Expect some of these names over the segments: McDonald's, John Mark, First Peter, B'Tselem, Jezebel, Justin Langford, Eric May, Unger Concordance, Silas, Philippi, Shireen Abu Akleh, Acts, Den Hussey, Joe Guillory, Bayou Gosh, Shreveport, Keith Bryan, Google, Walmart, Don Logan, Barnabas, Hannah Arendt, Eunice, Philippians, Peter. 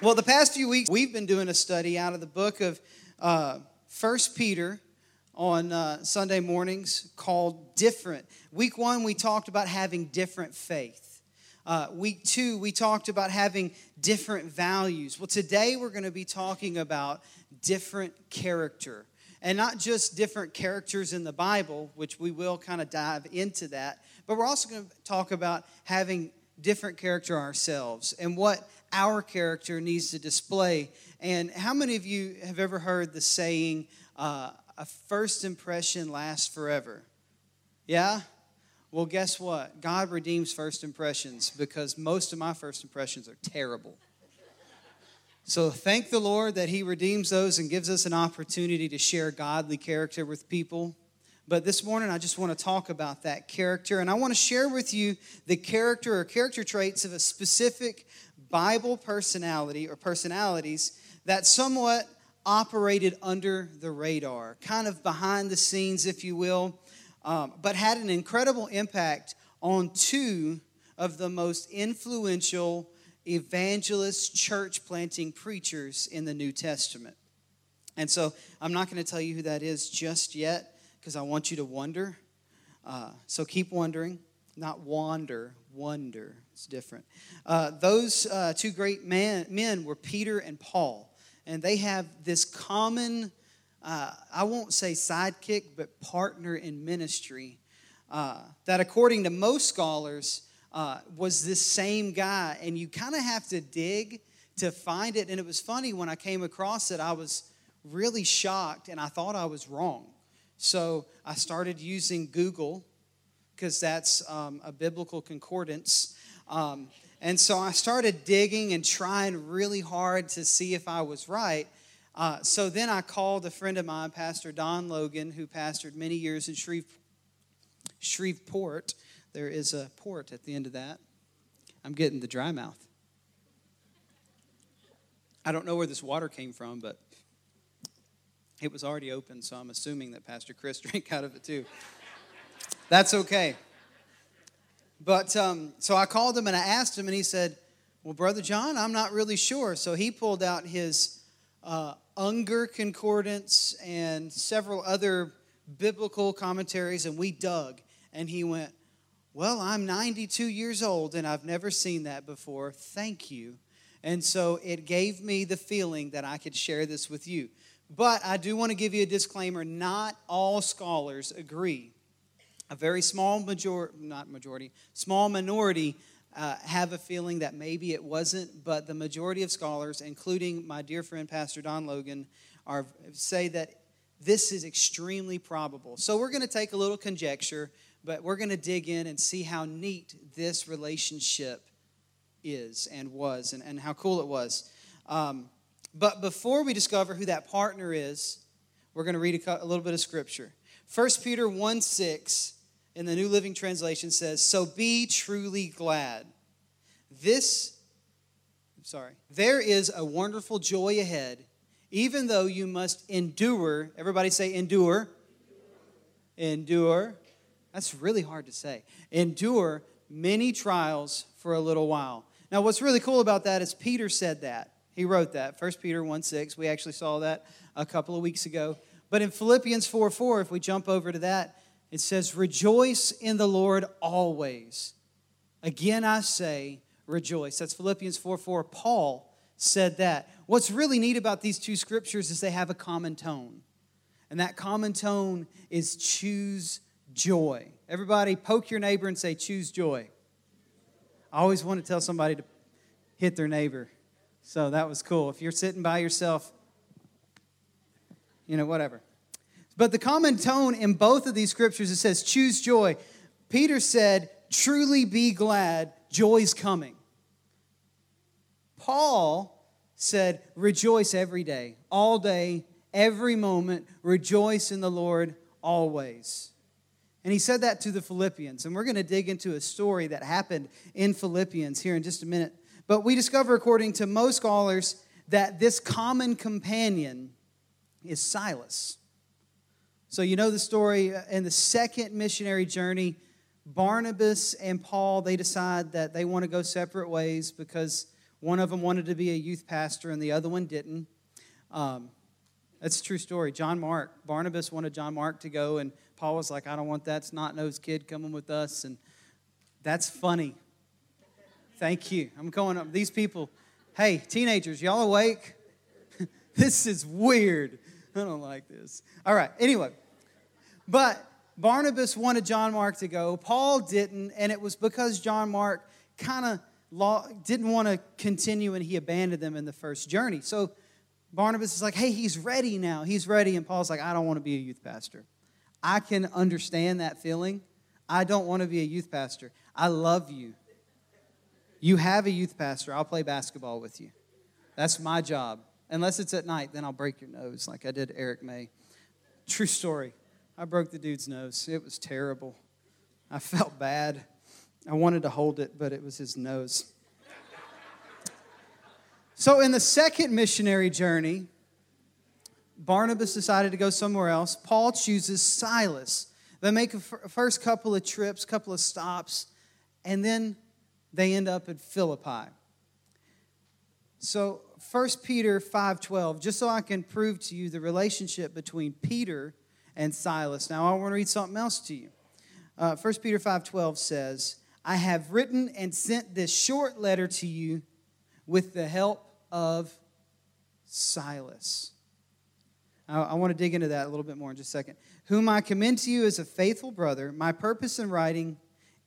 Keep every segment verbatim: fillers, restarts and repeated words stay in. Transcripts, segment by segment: Well, the past few weeks, we've been doing a study out of the book of uh, First Peter on uh, Sunday mornings called Different. Week one, we talked about having different faith. Uh, week two, we talked about having different values. Well, today we're going to be talking about different character. And not just different characters in the Bible, which we will kind of dive into that, but we're also going to talk about having different character ourselves and what our character needs to display. And how many of you have ever heard the saying, uh, a first impression lasts forever? Yeah? Well, guess what? God redeems first impressions, because most of my first impressions are terrible. So thank the Lord that He redeems those and gives us an opportunity to share godly character with people. But this morning, I just want to talk about that character, and I want to share with you the character or character traits of a specific Bible personality or personalities that somewhat operated under the radar, kind of behind the scenes, if you will, um, but had an incredible impact on two of the most influential evangelist church-planting preachers in the New Testament. And so I'm not going to tell you who that is just yet, because I want you to wonder. Uh, so keep wondering, not wander, wonder. It's different. Uh, those uh, two great man, men were Peter and Paul. And they have this common, uh, I won't say sidekick, but partner in ministry uh, that, according to most scholars, uh, was this same guy. And you kind of have to dig to find it. And it was funny, when I came across it, I was really shocked, and I thought I was wrong. So I started using Google, because that's um, a biblical concordance. Um, and so I started digging and trying really hard to see if I was right. Uh, so then I called a friend of mine, Pastor Don Logan, who pastored many years in Shreve- Shreveport. There is a port at the end of that. I'm getting the dry mouth. I don't know where this water came from, but it was already open, so I'm assuming that Pastor Chris drank out of it too. That's okay. But um, so I called him and I asked him, and he said, well, Brother John, I'm not really sure. So he pulled out his uh, Unger Concordance and several other biblical commentaries, and we dug. And he went, well, I'm ninety-two years old, and I've never seen that before. Thank you. And so it gave me the feeling that I could share this with you. But I do want to give you a disclaimer. Not all scholars agree. A very small major, not majority, small minority uh, have a feeling that maybe it wasn't, but the majority of scholars, including my dear friend Pastor Don Logan, are say that this is extremely probable. So we're going to take a little conjecture, but we're going to dig in and see how neat this relationship is and was, and, and how cool it was. Um, But before we discover who that partner is, we're going to read a little bit of Scripture. First Peter one six in the New Living Translation says, so be truly glad. This, I'm sorry, there is a wonderful joy ahead, even though you must endure. Everybody say endure. Endure. That's really hard to say. Endure many trials for a little while. Now, what's really cool about that is Peter said that. He wrote that, First Peter one six. We actually saw that a couple of weeks ago. But in Philippians four four, if we jump over to that, it says, rejoice in the Lord always. Again, I say, rejoice. That's Philippians four four. Paul said that. What's really neat about these two scriptures is they have a common tone. And that common tone is choose joy. Everybody, poke your neighbor and say, choose joy. I always want to tell somebody to hit their neighbor. So that was cool. If you're sitting by yourself, you know, whatever. But the common tone in both of these scriptures, it says, choose joy. Peter said, truly be glad, joy's coming. Paul said, rejoice every day, all day, every moment, rejoice in the Lord always. And he said that to the Philippians. And we're going to dig into a story that happened in Philippians here in just a minute. But we discover, according to most scholars, that this common companion is Silas. So you know the story in the second missionary journey, Barnabas and Paul, they decide that they want to go separate ways because One of them wanted to be a youth pastor, and the other one didn't. Um, that's a true story. John Mark, Barnabas wanted John Mark to go, and Paul was like, I don't want that snot-nosed kid coming with us. And that's funny. Thank you. I'm going up. These people, hey, teenagers, y'all awake? This is weird. I don't like this. All right, anyway. But Barnabas wanted John Mark to go. Paul didn't, and it was because John Mark kind of didn't want to continue, and he abandoned them in the first journey. So Barnabas is like, hey, he's ready now. He's ready. And Paul's like, I don't want to be a youth pastor. I can understand that feeling. I don't want to be a youth pastor. I love you. You have a youth pastor. I'll play basketball with you. That's my job. Unless it's at night, then I'll break your nose like I did Eric May. True story. I broke the dude's nose. It was terrible. I felt bad. I wanted to hold it, but it was his nose. So in the second missionary journey, Barnabas decided to go somewhere else. Paul chooses Silas. They make a first couple of trips, couple of stops, and then they end up at Philippi. So First Peter five twelve, just so I can prove to you the relationship between Peter and Silas. Now I want to read something else to you. Uh, First Peter five twelve says, I have written and sent this short letter to you with the help of Silas. I, I want to dig into that a little bit more in just a second. Whom I commend to you as a faithful brother. My purpose in writing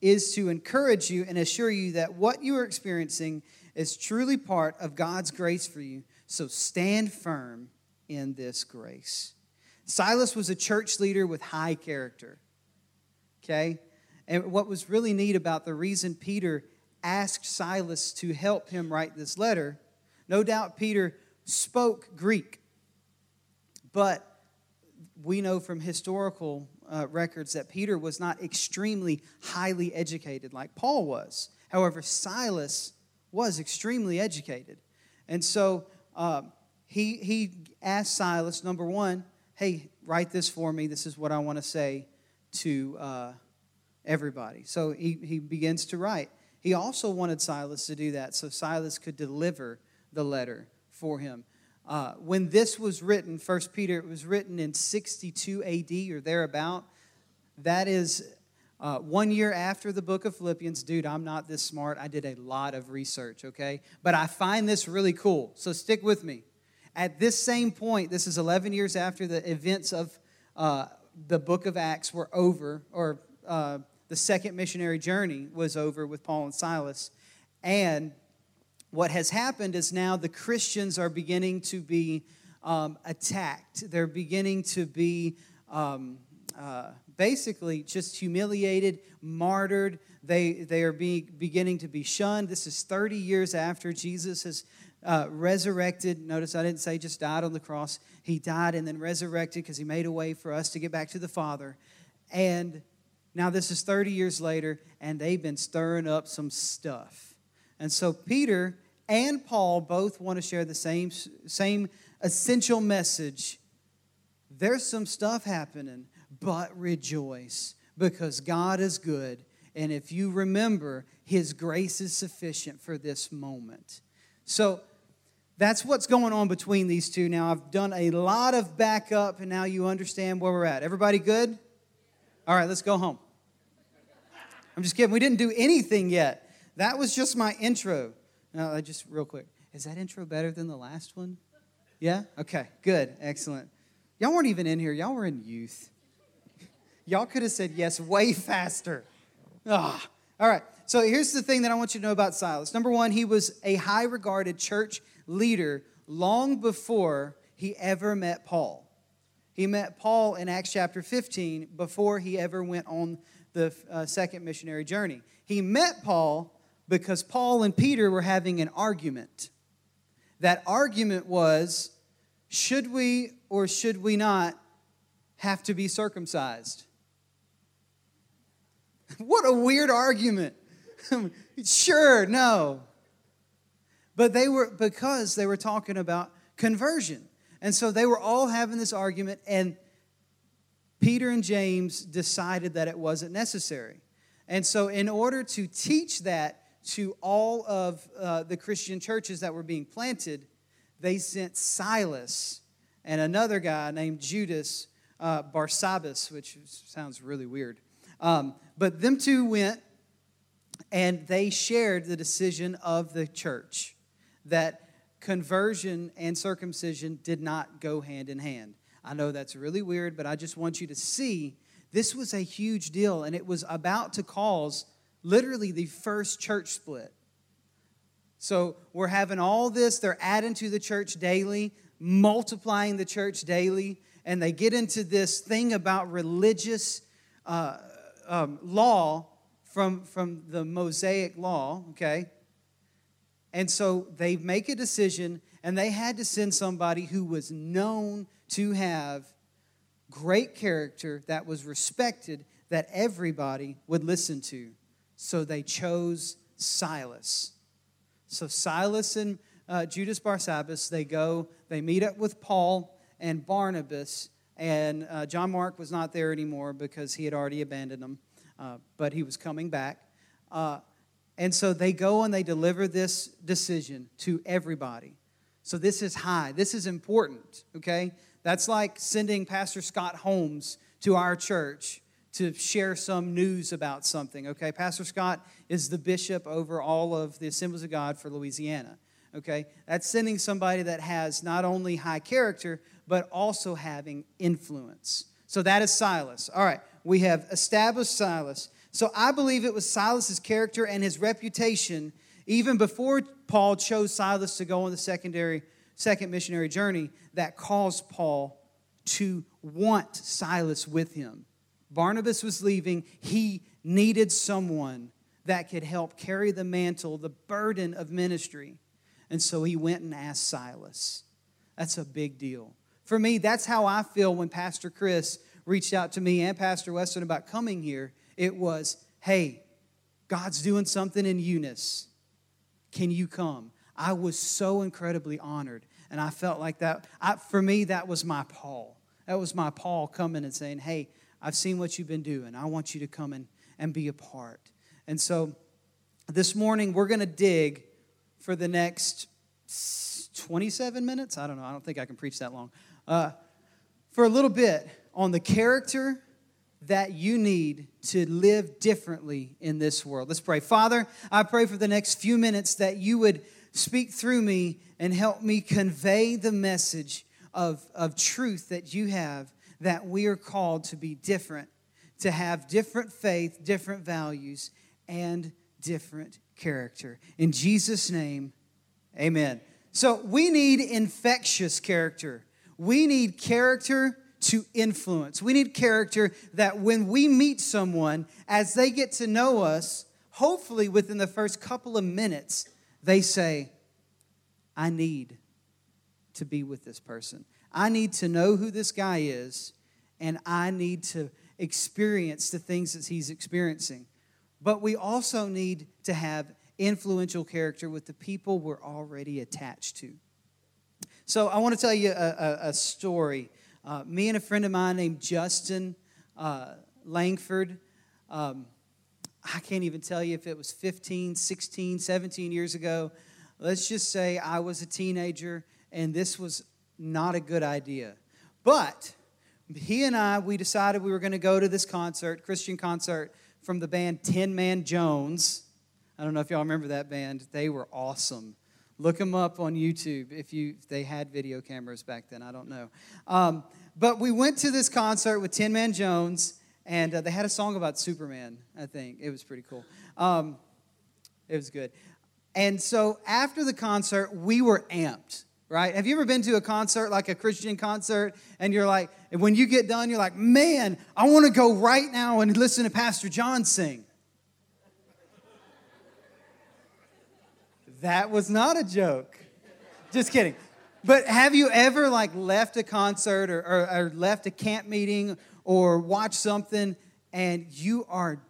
is to encourage you and assure you that what you are experiencing is truly part of God's grace for you. So stand firm in this grace. Silas was a church leader with high character. Okay? And what was really neat about the reason Peter asked Silas to help him write this letter, no doubt Peter spoke Greek. But we know from historical uh, records that Peter was not extremely highly educated like Paul was. However, Silas was extremely educated. And so uh, he, he asked Silas, number one, hey, write this for me. This is what I want to say to uh, everybody. So he, he begins to write. He also wanted Silas to do that so Silas could deliver the letter for him. Uh, when this was written, First Peter, it was written in sixty-two A D or thereabout. That is uh, one year after the book of Philippians. Dude, I'm not this smart. I did a lot of research, okay? But I find this really cool, so stick with me. At this same point, this is eleven years after the events of uh, the book of Acts were over, or uh, the second missionary journey was over with Paul and Silas, and what has happened is now the Christians are beginning to be um, attacked. They're beginning to be um, uh, basically just humiliated, martyred. They they are be, beginning to be shunned. This is thirty years after Jesus has uh, resurrected. Notice I didn't say just died on the cross. He died and then resurrected because he made a way for us to get back to the Father. And now this is thirty years later, and they've been stirring up some stuff. And so Peter and Paul both want to share the same, same essential message. There's some stuff happening, but rejoice because God is good. And if you remember, his grace is sufficient for this moment. So that's what's going on between these two. Now, I've done a lot of backup, and now you understand where we're at. Everybody good? All right, let's go home. I'm just kidding. We didn't do anything yet. That was just my intro. Now, just real quick. Is that intro better than the last one? Yeah? Okay, good, excellent. Y'all weren't even in here. Y'all were in youth. Y'all could have said yes way faster. Ah. All right, so here's the thing that I want you to know about Silas. Number one, he was a high-regarded church leader long before he ever met Paul. He met Paul in Acts chapter fifteen before he ever went on the uh, second missionary journey. He met Paul because Paul and Peter were having an argument. That argument was, should we or should we not have to be circumcised? What a weird argument. Sure, no. But they were, because they were talking about conversion. And so they were all having this argument, and Peter and James decided that it wasn't necessary. And so in order to teach that to all of uh, the Christian churches that were being planted, they sent Silas and another guy named Judas uh, Barsabbas, which sounds really weird. Um, but them two went, and they shared the decision of the church that conversion and circumcision did not go hand in hand. I know that's really weird, but I just want you to see this was a huge deal, and it was about to cause literally the first church split. So we're having all this. They're adding to the church daily, multiplying the church daily, and they get into this thing about religious uh, um, law from, from the Mosaic law, okay? And so they make a decision, and they had to send somebody who was known to have great character, that was respected, that everybody would listen to. So they chose Silas. So Silas and uh, Judas Barsabbas, they go, they meet up with Paul and Barnabas, and uh, John Mark was not there anymore because he had already abandoned them, uh, but he was coming back. Uh, and so they go and they deliver this decision to everybody. So this is high. This is important, okay? That's like sending Pastor Scott Holmes to our church to share some news about something, okay? Pastor Scott is the bishop over all of the Assemblies of God for Louisiana, okay? That's sending somebody that has not only high character, but also having influence. So that is Silas. All right, we have established Silas. So I believe it was Silas's character and his reputation, even before Paul chose Silas to go on the secondary second missionary journey, that caused Paul to want Silas with him. Barnabas was leaving. He needed someone that could help carry the mantle, the burden of ministry. And so he went and asked Silas. That's a big deal. For me, that's how I feel when Pastor Chris reached out to me and Pastor Weston about coming here. It was, hey, God's doing something in Eunice. Can you come? I was so incredibly honored, and I felt like that. I, for me, that was my Paul. That was my Paul coming and saying, hey, I've seen what you've been doing. I want you to come and, and be a part. And so this morning, we're going to dig for the next twenty-seven minutes. I don't know. I don't think I can preach that long. Uh, for a little bit on the character that you need to live differently in this world. Let's pray. Father, I pray for the next few minutes that you would speak through me and help me convey the message of, of truth that you have, that we are called to be different, to have different faith, different values, and different character. In Jesus' name, amen. So we need infectious character. We need character to influence. We need character that when we meet someone, as they get to know us, hopefully within the first couple of minutes, they say, I need to be with this person. I need to know who this guy is, and I need to experience the things that he's experiencing. But we also need to have influential character with the people we're already attached to. So I want to tell you a, a, a story. Uh, me and a friend of mine named Justin uh, Langford, um, I can't even tell you if it was fifteen, sixteen, seventeen years ago. Let's just say I was a teenager, and this was not a good idea. But he and I, we decided we were going to go to this concert, Christian concert, from the band Tin Man Jones. I don't know if y'all remember that band. They were awesome. Look them up on YouTube if you if they had video cameras back then. I don't know. Um, but we went to this concert with Tin Man Jones, and uh, they had a song about Superman, I think. It was pretty cool. Um, it was good. And so after the concert, we were amped. Right? Have you ever been to a concert, like a Christian concert, and you're like, when you get done, you're like, man, I want to go right now and listen to Pastor John sing. That was not a joke. Just kidding. But have you ever, like, left a concert or, or, or left a camp meeting or watched something, and you are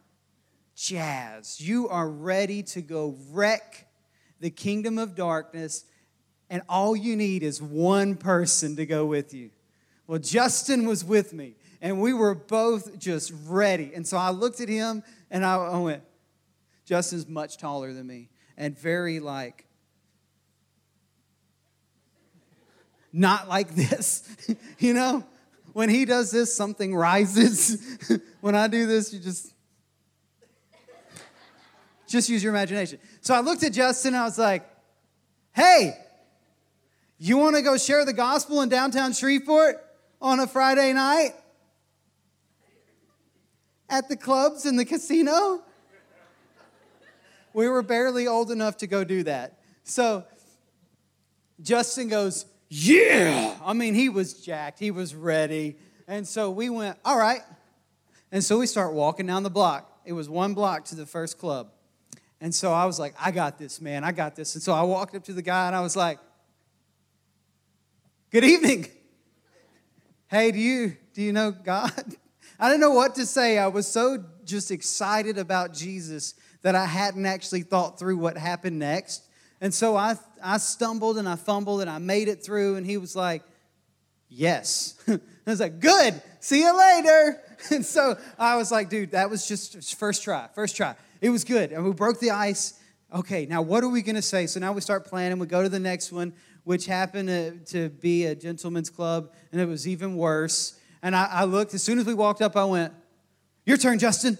jazzed? You are ready to go wreck the kingdom of darkness. And all you need is one person to go with you. Well, Justin was with me, and we were both just ready. And so I looked at him, and I went, just as much taller than me and very like, not like this, you know? When he does this, something rises. When I do this, you just, just use your imagination. So I looked at Justin, and I was like, hey, you want to go share the gospel in downtown Shreveport on a Friday night? At the clubs and the casino? We were barely old enough to go do that. So Justin goes, yeah. I mean, he was jacked. He was ready. And so we went, all right. And so we start walking down the block. It was one block to the first club. And so I was like, I got this, man. I got this. And so I walked up to the guy, and I was like, good evening. Hey, do you do you know God? I didn't know what to say. I was so just excited about Jesus that I hadn't actually thought through what happened next. And so I I stumbled and I fumbled and I made it through, and he was like, yes. I was like, good, see you later. And so I was like, dude, that was just first try, first try. It was good. And we broke the ice. Okay, now what are we going to say? So now we start planning. We go to the next one, which happened to, to be a gentleman's club, and it was even worse. And I, I looked. As soon as we walked up, I went, your turn, Justin.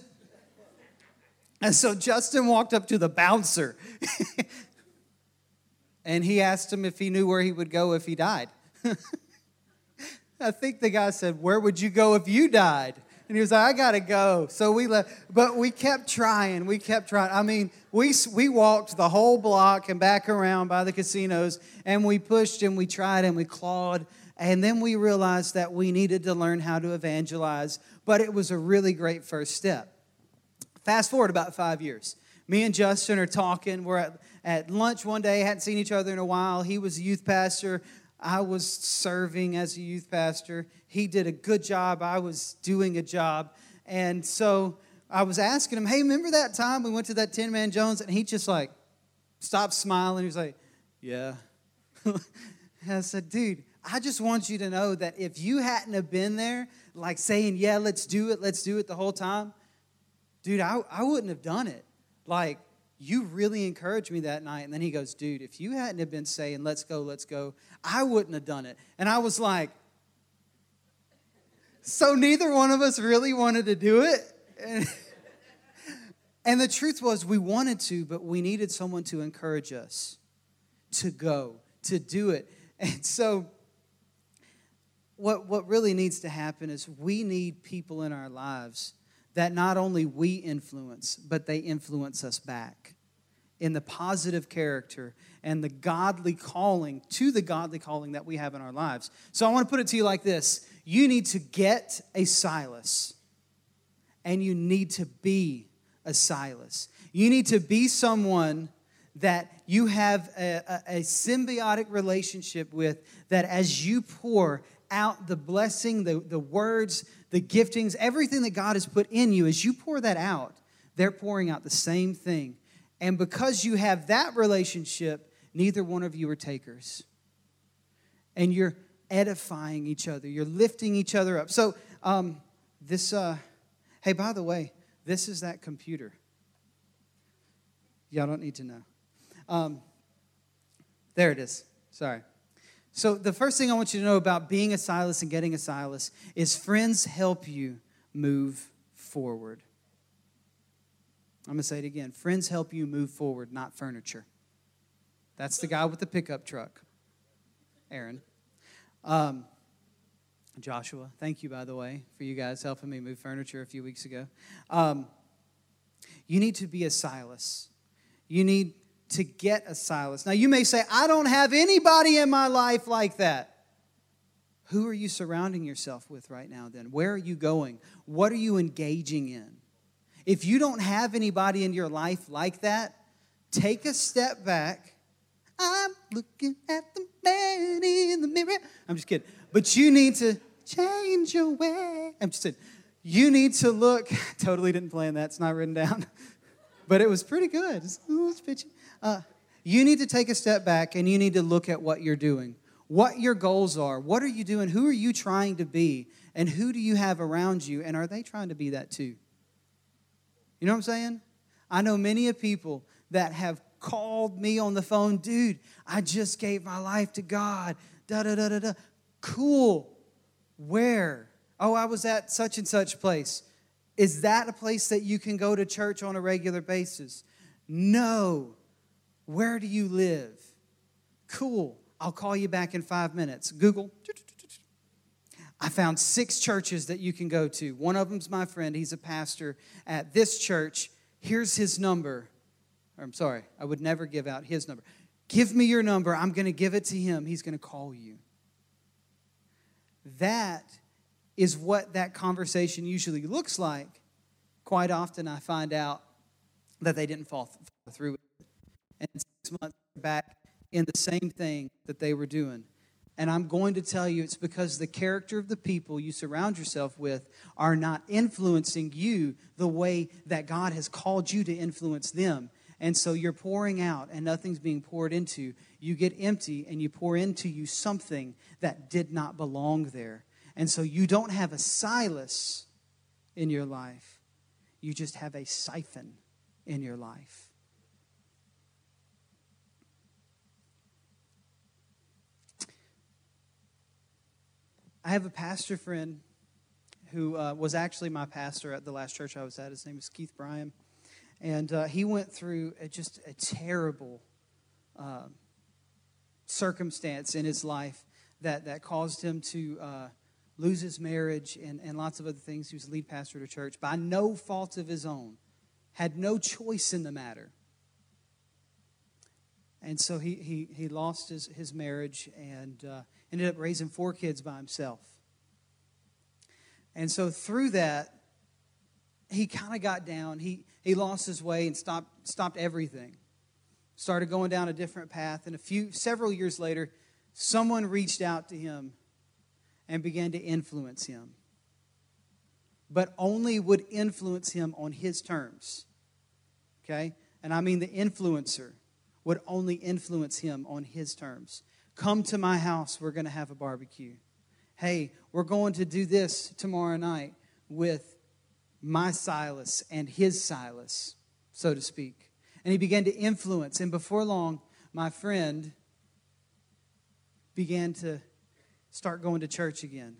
And so Justin walked up to the bouncer. And he asked him if he knew where he would go if he died. I think the guy said, where would you go if you died? And he was like, I got to go. So we left. But we kept trying. We kept trying. I mean, we we walked the whole block and back around by the casinos. And we pushed and we tried and we clawed. And then we realized that we needed to learn how to evangelize. But it was a really great first step. Fast forward about five years. Me and Justin are talking. We're at, at lunch one day. Hadn't seen each other in a while. He was a youth pastor. I was serving as a youth pastor. He did a good job. I was doing a job. And so I was asking him, hey, remember that time we went to that Tin Man Jones? And he just like stopped smiling. He was like, yeah. I said, dude, I just want you to know that if you hadn't have been there, like saying, yeah, let's do it, let's do it the whole time, dude, I, I wouldn't have done it. Like, you really encouraged me that night. And then he goes, dude, if you hadn't have been saying, let's go, let's go, I wouldn't have done it. And I was like, so neither one of us really wanted to do it? And, and the truth was we wanted to, but we needed someone to encourage us to go, to do it. And so what, what really needs to happen is we need people in our lives that not only we influence, but they influence us back in the positive character and the godly calling, to the godly calling that we have in our lives. So I want to put it to you like this. You need to get a Silas, and you need to be a Silas. You need to be someone that you have a, a, a symbiotic relationship with, that as you pour out the blessing, the, the words, the giftings, everything that God has put in you, as you pour that out, they're pouring out the same thing. And because you have that relationship, neither one of you are takers. And you're edifying each other. You're lifting each other up. So um, this, uh, hey, by the way, this is that computer. Y'all don't need to know. Um, there it is. Sorry. So the first thing I want you to know about being a Silas and getting a Silas is friends help you move forward. I'm going to say it again. Friends help you move forward, not furniture. That's the guy with the pickup truck, Aaron. Um, Joshua, thank you, by the way, for you guys helping me move furniture a few weeks ago. Um, you need to be a Silas. You need to get a Silas. Now, you may say, I don't have anybody in my life like that. Who are you surrounding yourself with right now then? Where are you going? What are you engaging in? If you don't have anybody in your life like that, take a step back. I'm looking at the man in the mirror. I'm just kidding. But you need to change your way. I'm just kidding. You need to look. Totally didn't plan that. It's not written down. But it was pretty good. It's a little bitchy. Uh, you need to take a step back and you need to look at what you're doing, what your goals are, what are you doing, who are you trying to be, and who do you have around you, and are they trying to be that too? You know what I'm saying? I know many of people that have called me on the phone, dude, I just gave my life to God, da-da-da-da-da. Cool. Where? Oh, I was at such and such place. Is that a place that you can go to church on a regular basis? No. Where do you live? Cool. I'll call you back in five minutes. Google. I found six churches that you can go to. One of them's my friend. He's a pastor at this church. Here's his number. I'm sorry, I would never give out his number. Give me your number. I'm going to give it to him. He's going to call you. That is what that conversation usually looks like. Quite often I find out that they didn't follow through with it. And six months back in the same thing that they were doing. And I'm going to tell you it's because the character of the people you surround yourself with are not influencing you the way that God has called you to influence them. And so you're pouring out and nothing's being poured into. You get empty and you pour into you something that did not belong there. And so you don't have a Silas in your life. You just have a siphon in your life. I have a pastor friend who uh, was actually my pastor at the last church I was at. His name is Keith Bryan. And uh, he went through a, just a terrible uh, circumstance in his life that, that caused him to uh, lose his marriage and, and lots of other things. He was lead pastor at a church by no fault of his own, had no choice in the matter. And so he he he lost his, his marriage and uh, ended up raising four kids by himself. And so through that, he kind of got down. He he lost his way and stopped stopped everything. Started going down a different path. And a few several years later, someone reached out to him and began to influence him. But only would influence him on his terms. Okay? And I mean the influencer would only influence him on his terms. Come to my house. We're going to have a barbecue. Hey, we're going to do this tomorrow night with my Silas and his Silas, so to speak. And he began to influence. And before long, my friend began to start going to church again.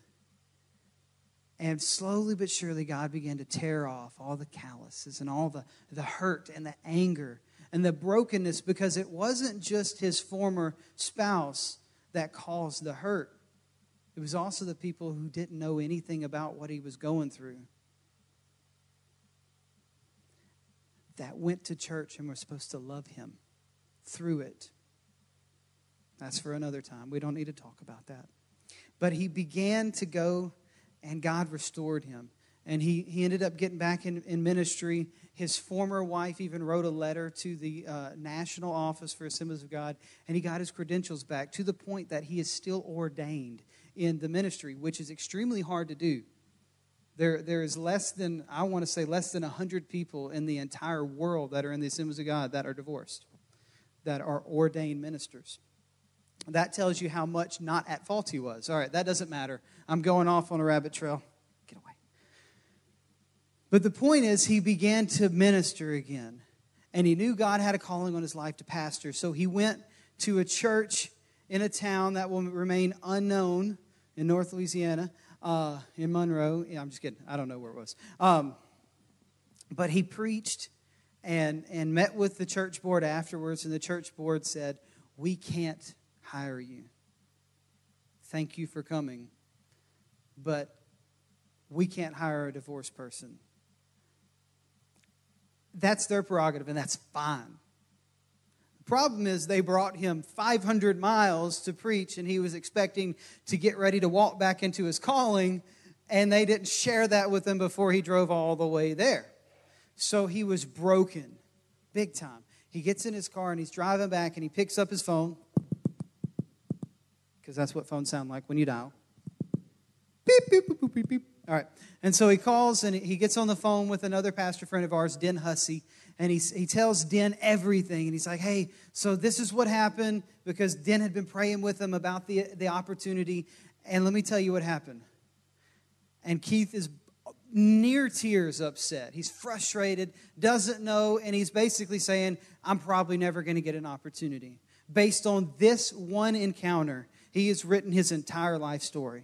And slowly but surely, God began to tear off all the calluses and all the, the hurt and the anger and the brokenness, because it wasn't just his former spouse that caused the hurt. It was also the people who didn't know anything about what he was going through that went to church and were supposed to love him through it. That's for another time. We don't need to talk about that. But he began to go, and God restored him. And he, he ended up getting back in, in ministry. His former wife even wrote a letter to the uh, National Office for Assemblies of God, and he got his credentials back to the point that he is still ordained in the ministry, which is extremely hard to do. There, there is less than, I want to say, less than one hundred people in the entire world that are in the Assemblies of God that are divorced, that are ordained ministers. That tells you how much not at fault he was. All right, that doesn't matter. I'm going off on a rabbit trail. But the point is, he began to minister again. And he knew God had a calling on his life to pastor. So he went to a church in a town that will remain unknown in North Louisiana, uh, in Monroe. Yeah, I'm just kidding. I don't know where it was. Um, but he preached and, and met with the church board afterwards. And the church board said, we can't hire you. Thank you for coming. But we can't hire a divorced person. That's their prerogative, and that's fine. The problem is they brought him five hundred miles to preach, and he was expecting to get ready to walk back into his calling, and they didn't share that with him before he drove all the way there. So he was broken, big time. He gets in his car, and he's driving back, and he picks up his phone, because that's what phones sound like when you dial. Beep, beep, beep, beep, beep, beep. All right, and so he calls and he gets on the phone with another pastor friend of ours, Den Hussey, and he he tells Den everything. And he's like, hey, so this is what happened, because Den had been praying with him about the, the opportunity, and let me tell you what happened. And Keith is near tears upset. He's frustrated, doesn't know, and he's basically saying, I'm probably never going to get an opportunity. Based on this one encounter, he has written his entire life story.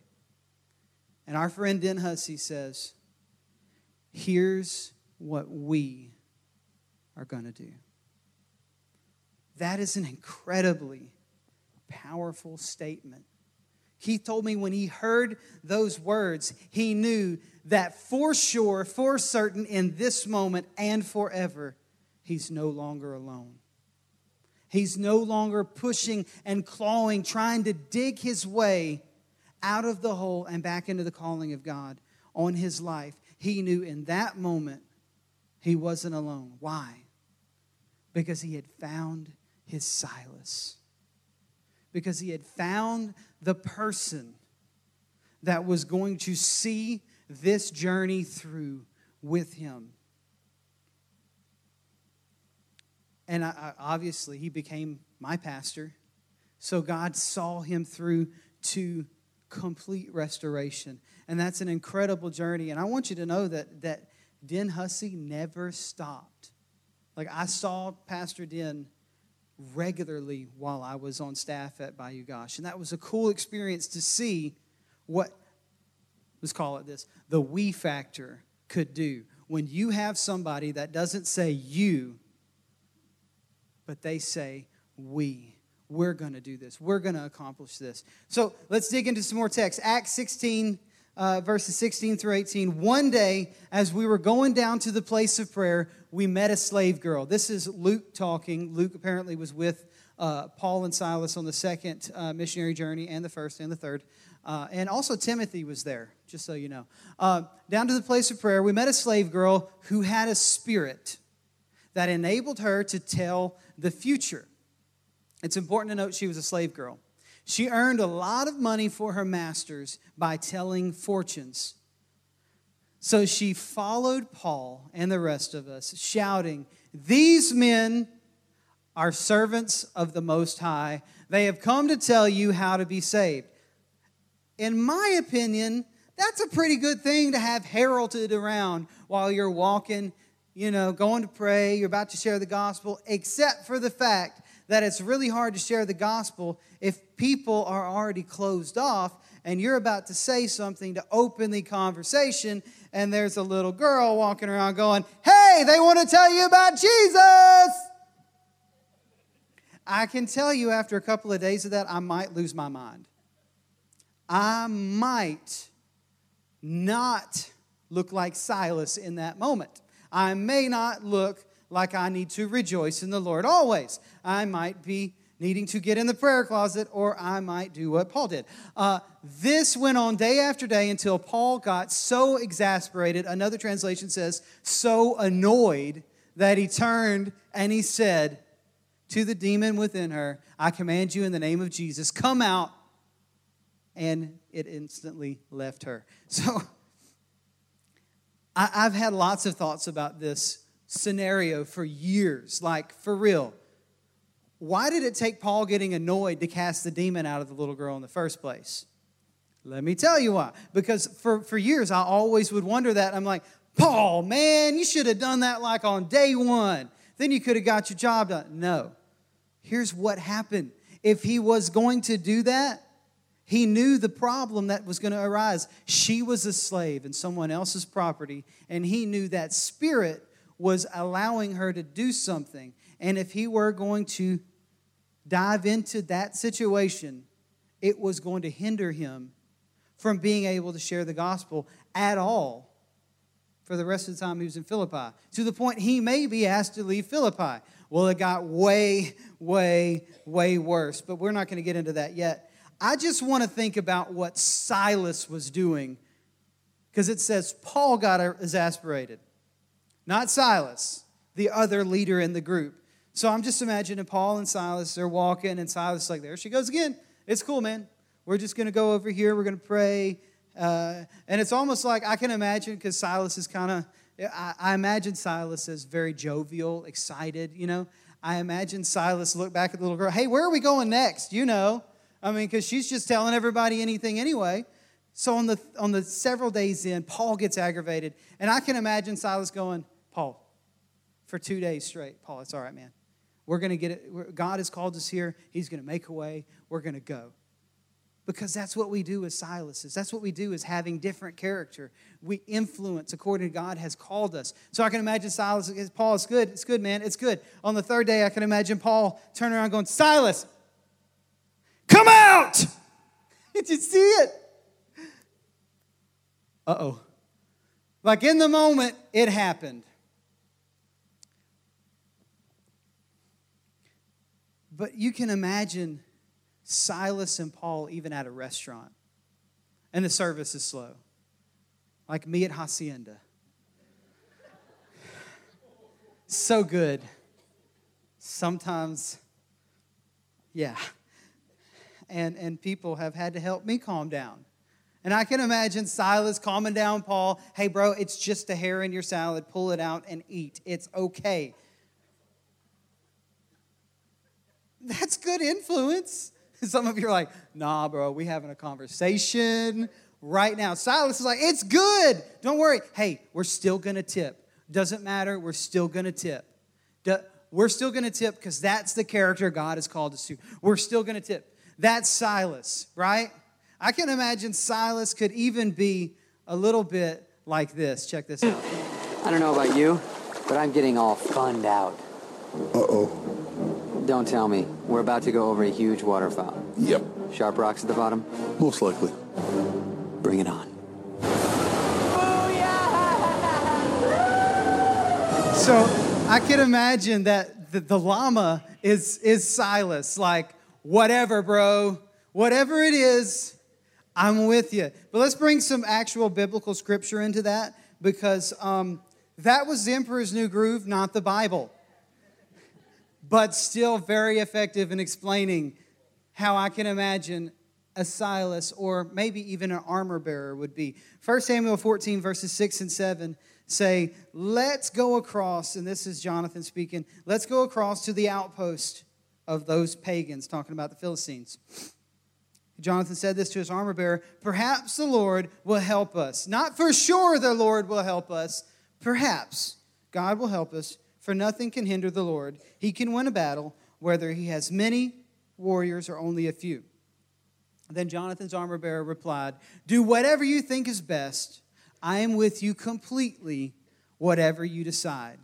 And our friend Den Hussey says, here's what we are going to do. That is an incredibly powerful statement. He told me when he heard those words, he knew that for sure, for certain, in this moment and forever, he's no longer alone. He's no longer pushing and clawing, trying to dig his way out of the hole and back into the calling of God on his life. He knew in that moment he wasn't alone. Why? Because he had found his Silas. Because he had found the person that was going to see this journey through with him. And I, I, obviously, he became my pastor. So God saw him through to complete restoration. And that's an incredible journey. And I want you to know that, that Den Hussey never stopped. Like, I saw Pastor Den regularly while I was on staff at Bayou Gosh. And that was a cool experience to see what, let's call it this, the we factor could do. When you have somebody that doesn't say you, but they say we. We're going to do this. We're going to accomplish this. So let's dig into some more text. Acts sixteen, uh, verses sixteen through eighteen. One day, as we were going down to the place of prayer, we met a slave girl. This is Luke talking. Luke apparently was with uh, Paul and Silas on the second uh, missionary journey, and the first and the third. Uh, and also Timothy was there, just so you know. Uh, down to the place of prayer, we met a slave girl who had a spirit that enabled her to tell the future. It's important to note she was a slave girl. She earned a lot of money for her masters by telling fortunes. So she followed Paul and the rest of us, shouting, "These men are servants of the Most High. They have come to tell you how to be saved." In my opinion, that's a pretty good thing to have heralded around while you're walking, you know, going to pray, you're about to share the gospel, except for the fact that it's really hard to share the gospel if people are already closed off and you're about to say something to open the conversation and there's a little girl walking around going, "Hey, they want to tell you about Jesus!" I can tell you after a couple of days of that, I might lose my mind. I might not look like Silas in that moment. I may not look like I need to rejoice in the Lord always. I might be needing to get in the prayer closet, or I might do what Paul did. Uh, this went on day after day until Paul got so exasperated, another translation says, so annoyed, that he turned and he said to the demon within her, "I command you in the name of Jesus, come out." And it instantly left her. So I, I've had lots of thoughts about this scenario for years, like for real. Why did it take Paul getting annoyed to cast the demon out of the little girl in the first place? Let me tell you why. Because for, for years, I always would wonder that. I'm like, Paul, man, you should have done that like on day one. Then you could have got your job done. No. Here's what happened. If he was going to do that, he knew the problem that was going to arise. She was a slave in someone else's property, and he knew that spirit was allowing her to do something. And if he were going to dive into that situation, it was going to hinder him from being able to share the gospel at all for the rest of the time he was in Philippi, to the point he may be asked to leave Philippi. Well, it got way, way, way worse, but we're not going to get into that yet. I just want to think about what Silas was doing, because it says Paul got exasperated. Not Silas, the other leader in the group. So I'm just imagining Paul and Silas, they're walking, and Silas is like, there she goes again. It's cool, man. We're just going to go over here. We're going to pray. Uh, and it's almost like I can imagine, because Silas is kind of, I, I imagine Silas as very jovial, excited, you know. I imagine Silas looked back at the little girl. Hey, where are we going next? You know, I mean, because she's just telling everybody anything anyway. So on the on the several days in, Paul gets aggravated. And I can imagine Silas going, Paul, for two days straight. Paul, it's all right, man. We're going to get it. God has called us here. He's going to make a way. We're going to go. Because that's what we do as Silases. That's what we do as having different character. We influence according to God has called us. So I can imagine Silas, Paul, it's good. It's good, man. It's good. On the third day, I can imagine Paul turning around going, Silas, come out. Did you see it? Uh-oh. Like in the moment, it happened. But you can imagine Silas and Paul even at a restaurant. And the service is slow. Like me at Hacienda. So good. Sometimes, yeah. And, and people have had to help me calm down. And I can imagine Silas calming down Paul. Hey, bro, it's just a hair in your salad. Pull it out and eat. It's okay. That's good influence. Some of you are like, nah, bro, we having a conversation right now. Silas is like, it's good. Don't worry. Hey, we're still going to tip. Doesn't matter. We're still going to tip. We're still going to tip because that's the character God has called us to. We're still going to tip. That's Silas, right? I can imagine Silas could even be a little bit like this. Check this out. I don't know about you, but I'm getting all funned out. Uh-oh. Don't tell me. We're about to go over a huge waterfall. Yep. Sharp rocks at the bottom? Most likely. Bring it on. Booyah! So I can imagine that the, the llama is, is Silas. Like, whatever, bro. Whatever it is. I'm with you. But let's bring some actual biblical scripture into that because um, that was the Emperor's New Groove, not the Bible. But still very effective in explaining how I can imagine a Silas or maybe even an armor bearer would be. First Samuel fourteen, verses six and seven say, let's go across, and this is Jonathan speaking, let's go across to the outpost of those pagans, talking about the Philistines. Jonathan said this to his armor bearer, perhaps the Lord will help us. Not for sure the Lord will help us. Perhaps God will help us, for nothing can hinder the Lord. He can win a battle, whether he has many warriors or only a few. Then Jonathan's armor bearer replied, do whatever you think is best. I am with you completely, whatever you decide.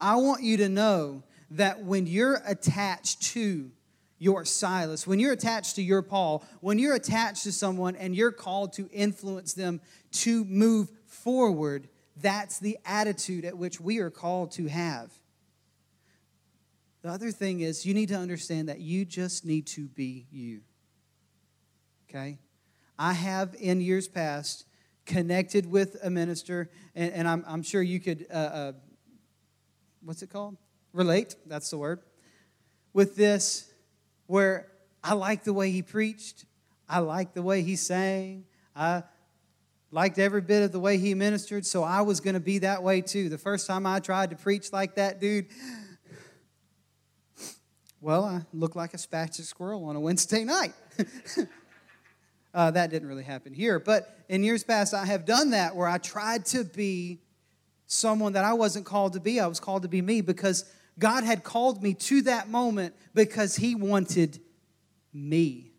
I want you to know that when you're attached to your Silas, when you're attached to your Paul, when you're attached to someone and you're called to influence them to move forward, that's the attitude at which we are called to have. The other thing is you need to understand that you just need to be you. Okay? I have in years past connected with a minister, and, and I'm, I'm sure you could, uh, uh, what's it called? Relate, that's the word, with this. Where I liked the way he preached. I liked the way he sang. I liked every bit of the way he ministered, so I was going to be that way too. The first time I tried to preach like that dude, well, I looked like a spatula squirrel on a Wednesday night. uh, that didn't really happen here. But in years past, I have done that where I tried to be someone that I wasn't called to be. I was called to be me because God had called me to that moment because he wanted me.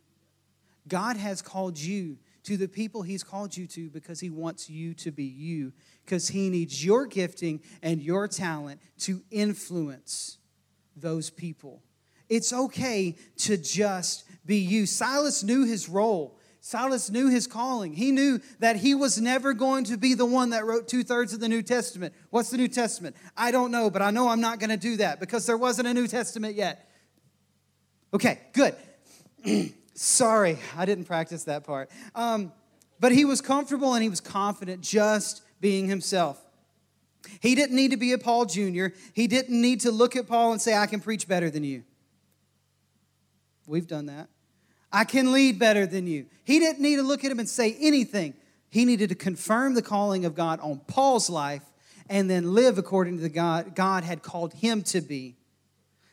God has called you to the people he's called you to because he wants you to be you, because he needs your gifting and your talent to influence those people. It's okay to just be you. Silas knew his role. Silas knew his calling. He knew that he was never going to be the one that wrote two-thirds of the New Testament. What's the New Testament? I don't know, but I know I'm not going to do that because there wasn't a New Testament yet. Okay, good. Sorry, I didn't practice that part. Um, but he was comfortable and he was confident just being himself. He didn't need to be a Paul Junior He didn't need to look at Paul and say, I can preach better than you. We've done that. I can lead better than you. He didn't need to look at him and say anything. He needed to confirm the calling of God on Paul's life and then live according to the God God had called him to be.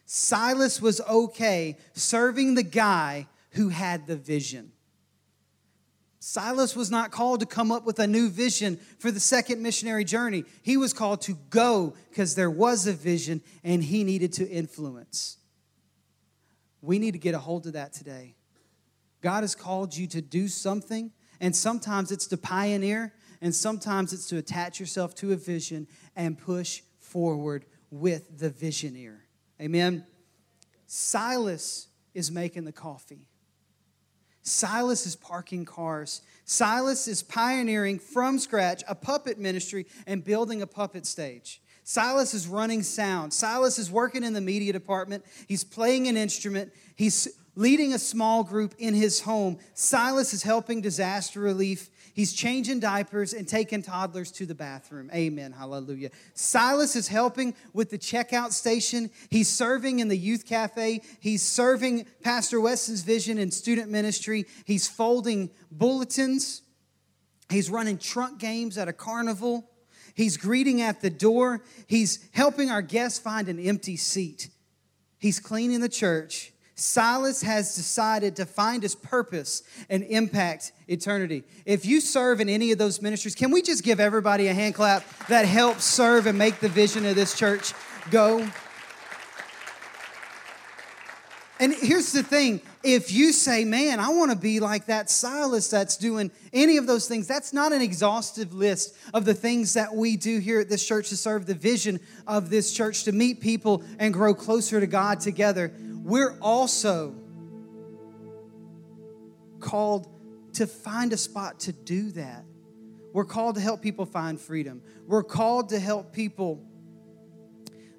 Silas was okay serving the guy who had the vision. Silas was not called to come up with a new vision for the second missionary journey. He was called to go because there was a vision and he needed to influence. We need to get a hold of that today. God has called you to do something, and sometimes it's to pioneer, and sometimes it's to attach yourself to a vision and push forward with the visioneer. Amen? Silas is making the coffee. Silas is parking cars. Silas is pioneering from scratch a puppet ministry and building a puppet stage. Silas is running sound. Silas is working in the media department. He's playing an instrument. He's leading a small group in his home. Silas is helping disaster relief. He's changing diapers and taking toddlers to the bathroom. Amen. Hallelujah. Silas is helping with the checkout station. He's serving in the youth cafe. He's serving Pastor Weston's vision in student ministry. He's folding bulletins. He's running trunk games at a carnival. He's greeting at the door. He's helping our guests find an empty seat. He's cleaning the church. Silas has decided to find his purpose and impact eternity. If you serve in any of those ministries, can we just give everybody a hand clap that helps serve and make the vision of this church go? And here's the thing. If you say, man, I want to be like that Silas that's doing any of those things, that's not an exhaustive list of the things that we do here at this church to serve the vision of this church, to meet people and grow closer to God together. We're also called to find a spot to do that. We're called to help people find freedom. We're called to help people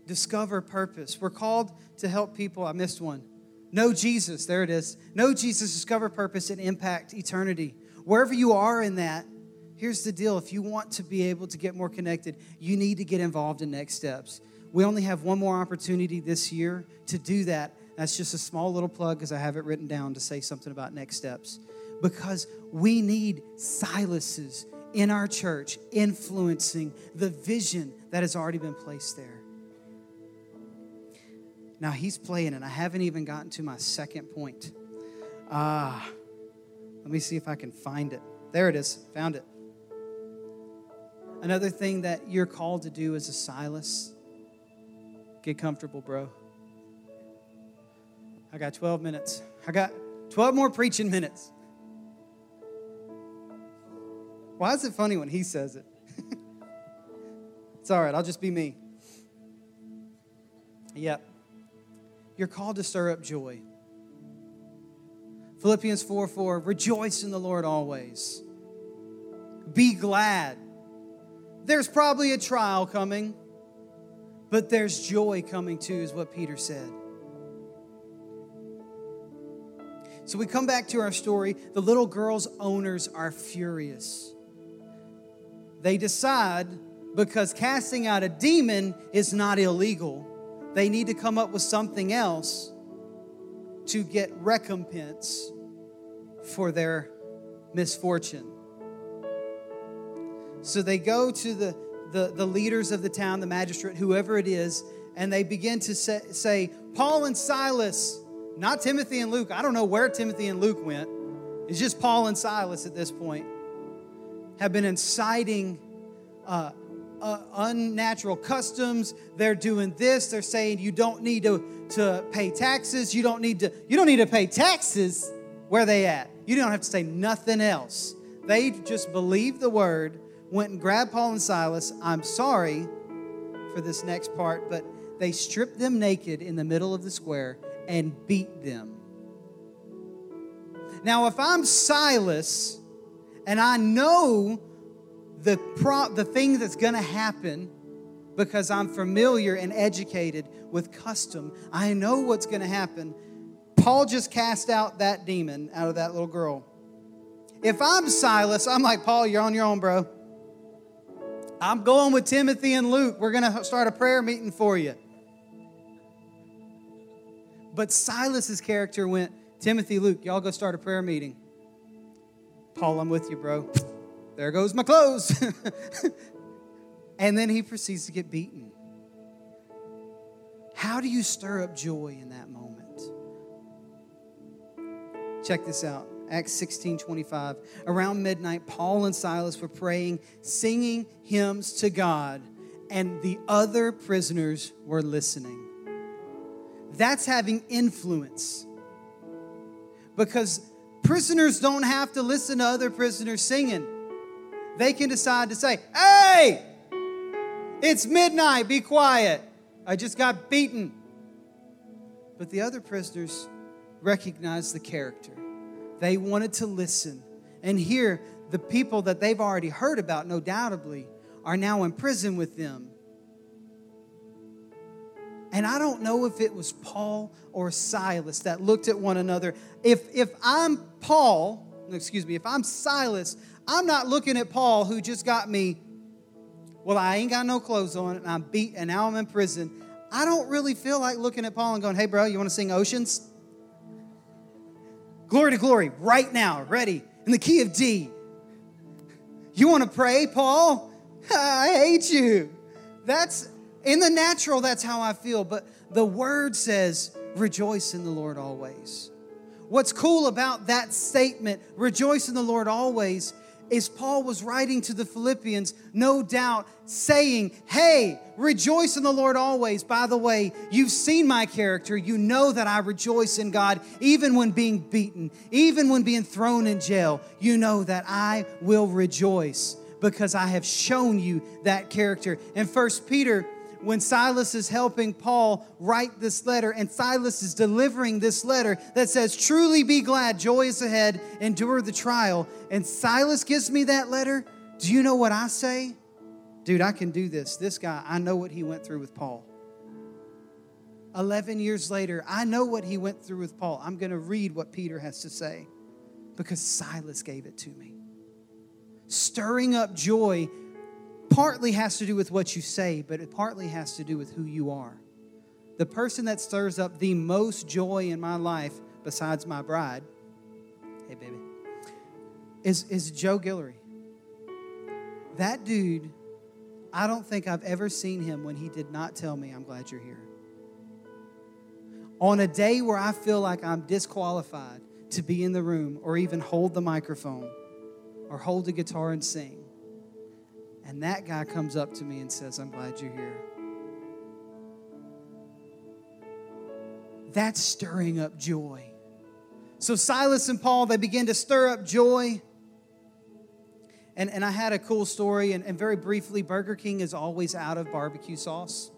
discover purpose. We're called to help people, I missed one, know Jesus, there it is. Know Jesus, discover purpose, and impact eternity. Wherever you are in that, here's the deal. If you want to be able to get more connected, you need to get involved in Next Steps. We only have one more opportunity this year to do that. That's just a small little plug because I have it written down to say something about Next Steps. Because we need Silases in our church influencing the vision that has already been placed there. Now he's playing, and I haven't even gotten to my second point. Ah, let me see if I can find it. There it is. Found it. Another thing that you're called to do as a Silas. Get comfortable, bro. I got twelve minutes. I got twelve more preaching minutes. Why is it funny when he says it? It's all right. I'll just be me. Yep. You're called to stir up joy. Philippians four four, rejoice in the Lord always. Be glad. There's probably a trial coming, but there's joy coming too, is what Peter said. So we come back to our story. The little girl's owners are furious. They decide, because casting out a demon is not illegal, they need to come up with something else to get recompense for their misfortune. So they go to the The, the leaders of the town, the magistrate, whoever it is, and they begin to say, say, Paul and Silas, not Timothy and Luke. I don't know where Timothy and Luke went. It's just Paul and Silas at this point have been inciting uh, uh, unnatural customs. They're doing this. They're saying you don't need to, to pay taxes. You don't need to. You don't need to pay taxes. Where they at? You don't have to say nothing else. They just believe the word. Went and grabbed Paul and Silas. I'm sorry for this next part, but they stripped them naked in the middle of the square and beat them. Now, if I'm Silas and I know the pro- the thing that's going to happen because I'm familiar and educated with custom, I know what's going to happen. Paul just cast out that demon out of that little girl. If I'm Silas, I'm like, Paul, you're on your own, bro. I'm going with Timothy and Luke. We're going to start a prayer meeting for you. But Silas's character went, Timothy, Luke, y'all go start a prayer meeting. Paul, I'm with you, bro. There goes my clothes. And then he proceeds to get beaten. How do you stir up joy in that moment? Check this out. Acts sixteen twenty-five. Around midnight, Paul and Silas were praying, singing hymns to God, and the other prisoners were listening. That's having influence. Because prisoners don't have to listen to other prisoners singing. They can decide to say, hey, it's midnight, be quiet. I just got beaten. But the other prisoners recognized the character. They wanted to listen. And here, the people that they've already heard about, no doubtably, are now in prison with them. And I don't know if it was Paul or Silas that looked at one another. If if I'm Paul, excuse me, if I'm Silas, I'm not looking at Paul who just got me, well, I ain't got no clothes on and I'm beat and now I'm in prison. I don't really feel like looking at Paul and going, hey, bro, you want to sing Oceans? Glory to glory, right now, ready, in the key of D. You want to pray, Paul? I hate you. That's... In the natural, that's how I feel, but the word says, rejoice in the Lord always. What's cool about that statement, rejoice in the Lord always, is Paul was writing to the Philippians, no doubt, saying, hey, rejoice in the Lord always. By the way, you've seen my character. You know that I rejoice in God, even when being beaten, even when being thrown in jail. You know that I will rejoice because I have shown you that character. In First Peter, when Silas is helping Paul write this letter and Silas is delivering this letter that says, truly be glad, joy is ahead, endure the trial. And Silas gives me that letter. Do you know what I say? Dude, I can do this. This guy, I know what he went through with Paul. Eleven years later, I know what he went through with Paul. I'm going to read what Peter has to say because Silas gave it to me. Stirring up joy partly has to do with what you say, but it partly has to do with who you are. The person that stirs up the most joy in my life, besides my bride, hey, baby, is, is Joe Guillory. That dude, I don't think I've ever seen him when he did not tell me, I'm glad you're here. On a day where I feel like I'm disqualified to be in the room or even hold the microphone or hold the guitar and sing, and that guy comes up to me and says, I'm glad you're here. That's stirring up joy. So Silas and Paul, they begin to stir up joy. And, and I had a cool story. And, and very briefly, Burger King is always out of barbecue sauce.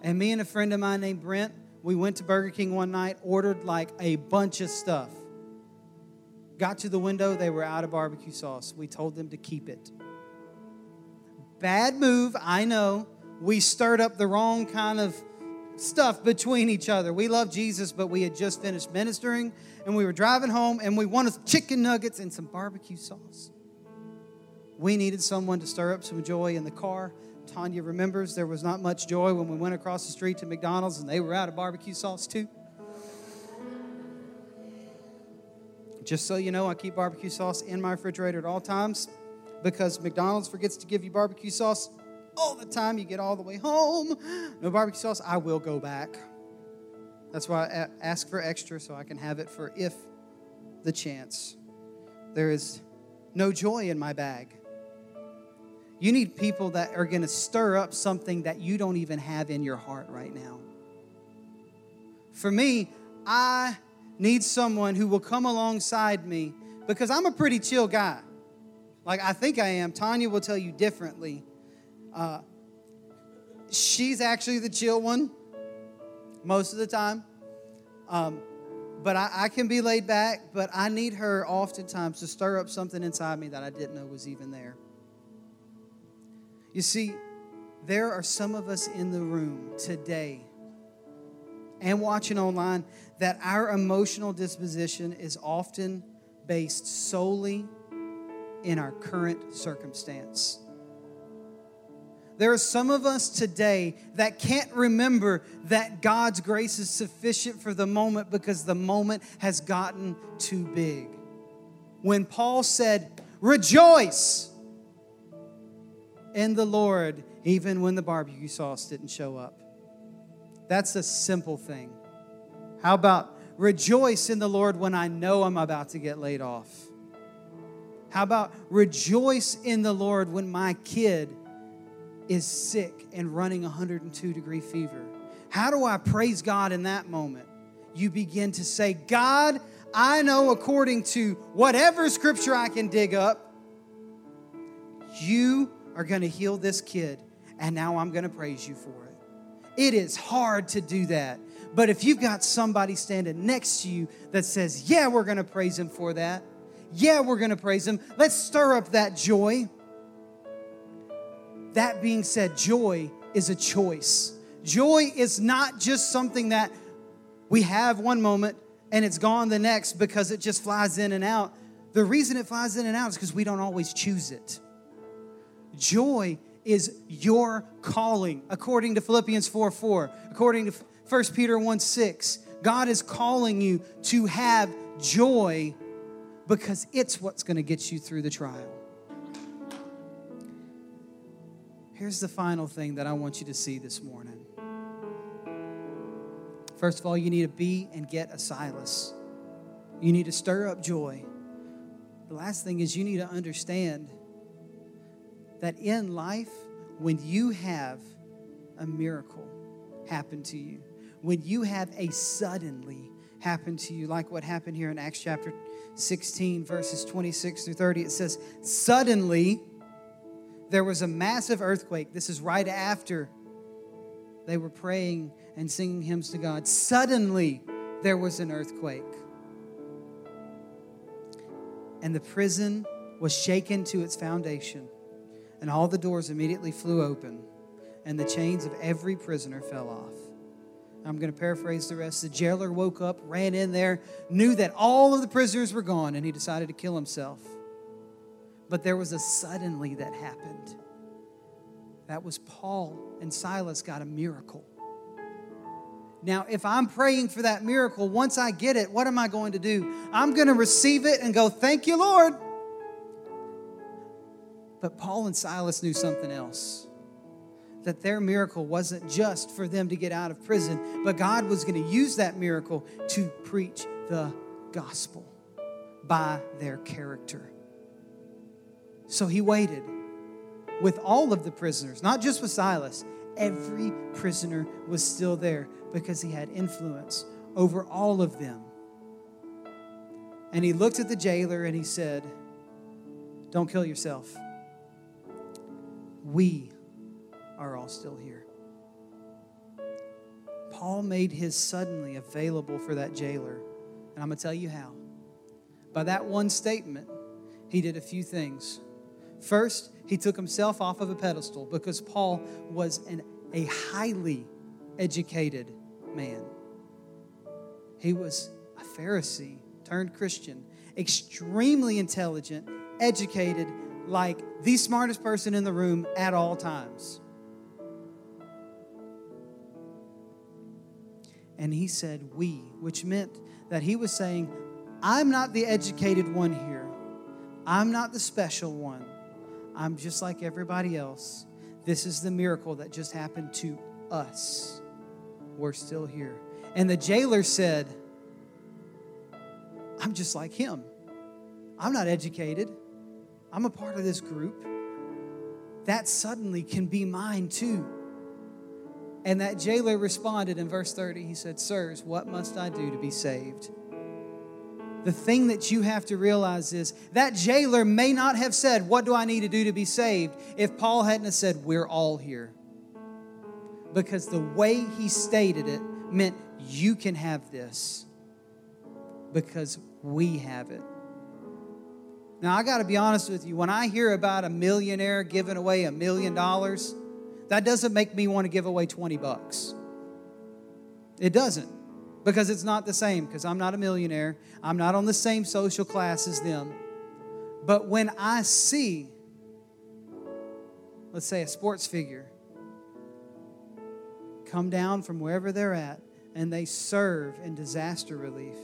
And me and a friend of mine named Brent, we went to Burger King one night, ordered like a bunch of stuff. Got to the window, they were out of barbecue sauce. We told them to keep it. Bad move, I know. We stirred up the wrong kind of stuff between each other. We love Jesus, but we had just finished ministering, and we were driving home, and we wanted chicken nuggets and some barbecue sauce. We needed someone to stir up some joy in the car. Tanya remembers there was not much joy when we went across the street to McDonald's, and they were out of barbecue sauce too. Just so you know, I keep barbecue sauce in my refrigerator at all times because McDonald's forgets to give you barbecue sauce all the time. You get all the way home. No barbecue sauce, I will go back. That's why I ask for extra so I can have it for if the chance. There is no joy in my bag. You need people that are going to stir up something that you don't even have in your heart right now. For me, I... need someone who will come alongside me because I'm a pretty chill guy. Like, I think I am. Tanya will tell you differently. Uh, she's actually the chill one most of the time. Um, but I, I can be laid back, but I need her oftentimes to stir up something inside me that I didn't know was even there. You see, there are some of us in the room today and watching online that our emotional disposition is often based solely in our current circumstance. There are some of us today that can't remember that God's grace is sufficient for the moment because the moment has gotten too big. When Paul said, rejoice in the Lord, even when the barbecue sauce didn't show up. That's a simple thing. How about rejoice in the Lord when I know I'm about to get laid off? How about rejoice in the Lord when my kid is sick and running one hundred two degree fever? How do I praise God in that moment? You begin to say, God, I know according to whatever scripture I can dig up, you are going to heal this kid, and now I'm going to praise you for it. It is hard to do that, but if you've got somebody standing next to you that says, yeah, we're going to praise him for that. Yeah, we're going to praise him. Let's stir up that joy. That being said, joy is a choice. Joy is not just something that we have one moment and it's gone the next because it just flies in and out. The reason it flies in and out is because we don't always choose it. Joy is your calling. According to Philippians four four, according to First Peter one six, God is calling you to have joy because it's what's going to get you through the trial. Here's the final thing that I want you to see this morning. First of all, you need to be and get a Silas. You need to stir up joy. The last thing is you need to understand that in life, when you have a miracle happen to you, when you have a suddenly happen to you, like what happened here in Acts chapter sixteen, verses twenty-six through thirty, it says, suddenly there was a massive earthquake. This is right after they were praying and singing hymns to God. Suddenly, there was an earthquake. And the prison was shaken to its foundation. And all the doors immediately flew open. And the chains of every prisoner fell off. I'm going to paraphrase the rest. The jailer woke up, ran in there, knew that all of the prisoners were gone, and he decided to kill himself. But there was a suddenly that happened. That was Paul and Silas got a miracle. Now, if I'm praying for that miracle, once I get it, what am I going to do? I'm going to receive it and go, thank you, Lord. But Paul and Silas knew something else. That their miracle wasn't just for them to get out of prison, but God was going to use that miracle to preach the gospel by their character. So he waited. With all of the prisoners, not just with Silas, every prisoner was still there because he had influence over all of them. And he looked at the jailer and he said, don't kill yourself. We are all still here. Paul made his suddenly available for that jailer. And I'm going to tell you how. By that one statement, he did a few things. First, he took himself off of a pedestal because Paul was an, a highly educated man. He was a Pharisee turned Christian, extremely intelligent, educated, like the smartest person in the room at all times. And he said, we, which meant that he was saying, I'm not the educated one here. I'm not the special one. I'm just like everybody else. This is the miracle that just happened to us. We're still here. And the jailer said, I'm just like him. I'm not educated. I'm a part of this group. That suddenly can be mine too. And that jailer responded in verse thirty. He said, sirs, what must I do to be saved? The thing that you have to realize is that jailer may not have said, what do I need to do to be saved? If Paul hadn't have said, we're all here. Because the way he stated it meant you can have this because we have it. Now, I got to be honest with you. When I hear about a millionaire giving away a million dollars, that doesn't make me want to give away twenty bucks. It doesn't. Because it's not the same, because I'm not a millionaire. I'm not on the same social class as them. But when I see, let's say, a sports figure come down from wherever they're at and they serve in disaster relief.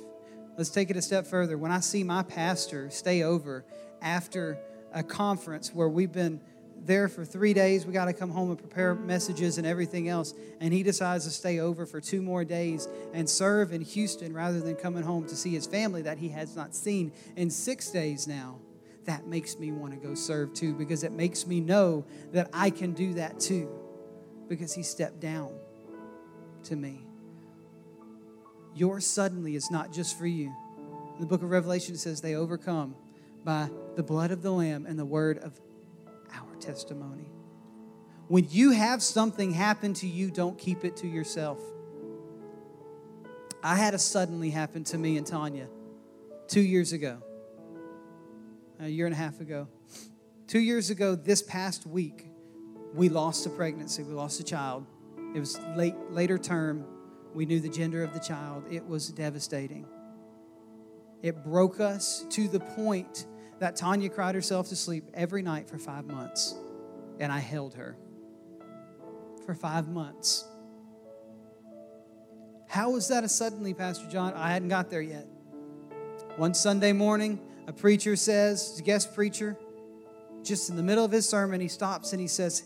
Let's take it a step further. When I see my pastor stay over after a conference where we've been there for three days. We got to come home and prepare messages and everything else. And he decides to stay over for two more days and serve in Houston rather than coming home to see his family that he has not seen in six days now. That makes me want to go serve too, because it makes me know that I can do that too, because he stepped down to me. Your suddenly is not just for you. In the book of Revelation, it says they overcome by the blood of the Lamb and the word of our testimony. When you have something happen to you, don't keep it to yourself. I had a suddenly happen to me and Tanya two years ago, a year and a half ago. Two years ago, this past week, we lost a pregnancy. We lost a child. It was late, later term. We knew the gender of the child. It was devastating. It broke us to the point that Tanya cried herself to sleep every night for five months. And I held her for five months. How was that a suddenly, Pastor John? I hadn't got there yet. One Sunday morning, a preacher says, a guest preacher, just in the middle of his sermon, he stops and he says,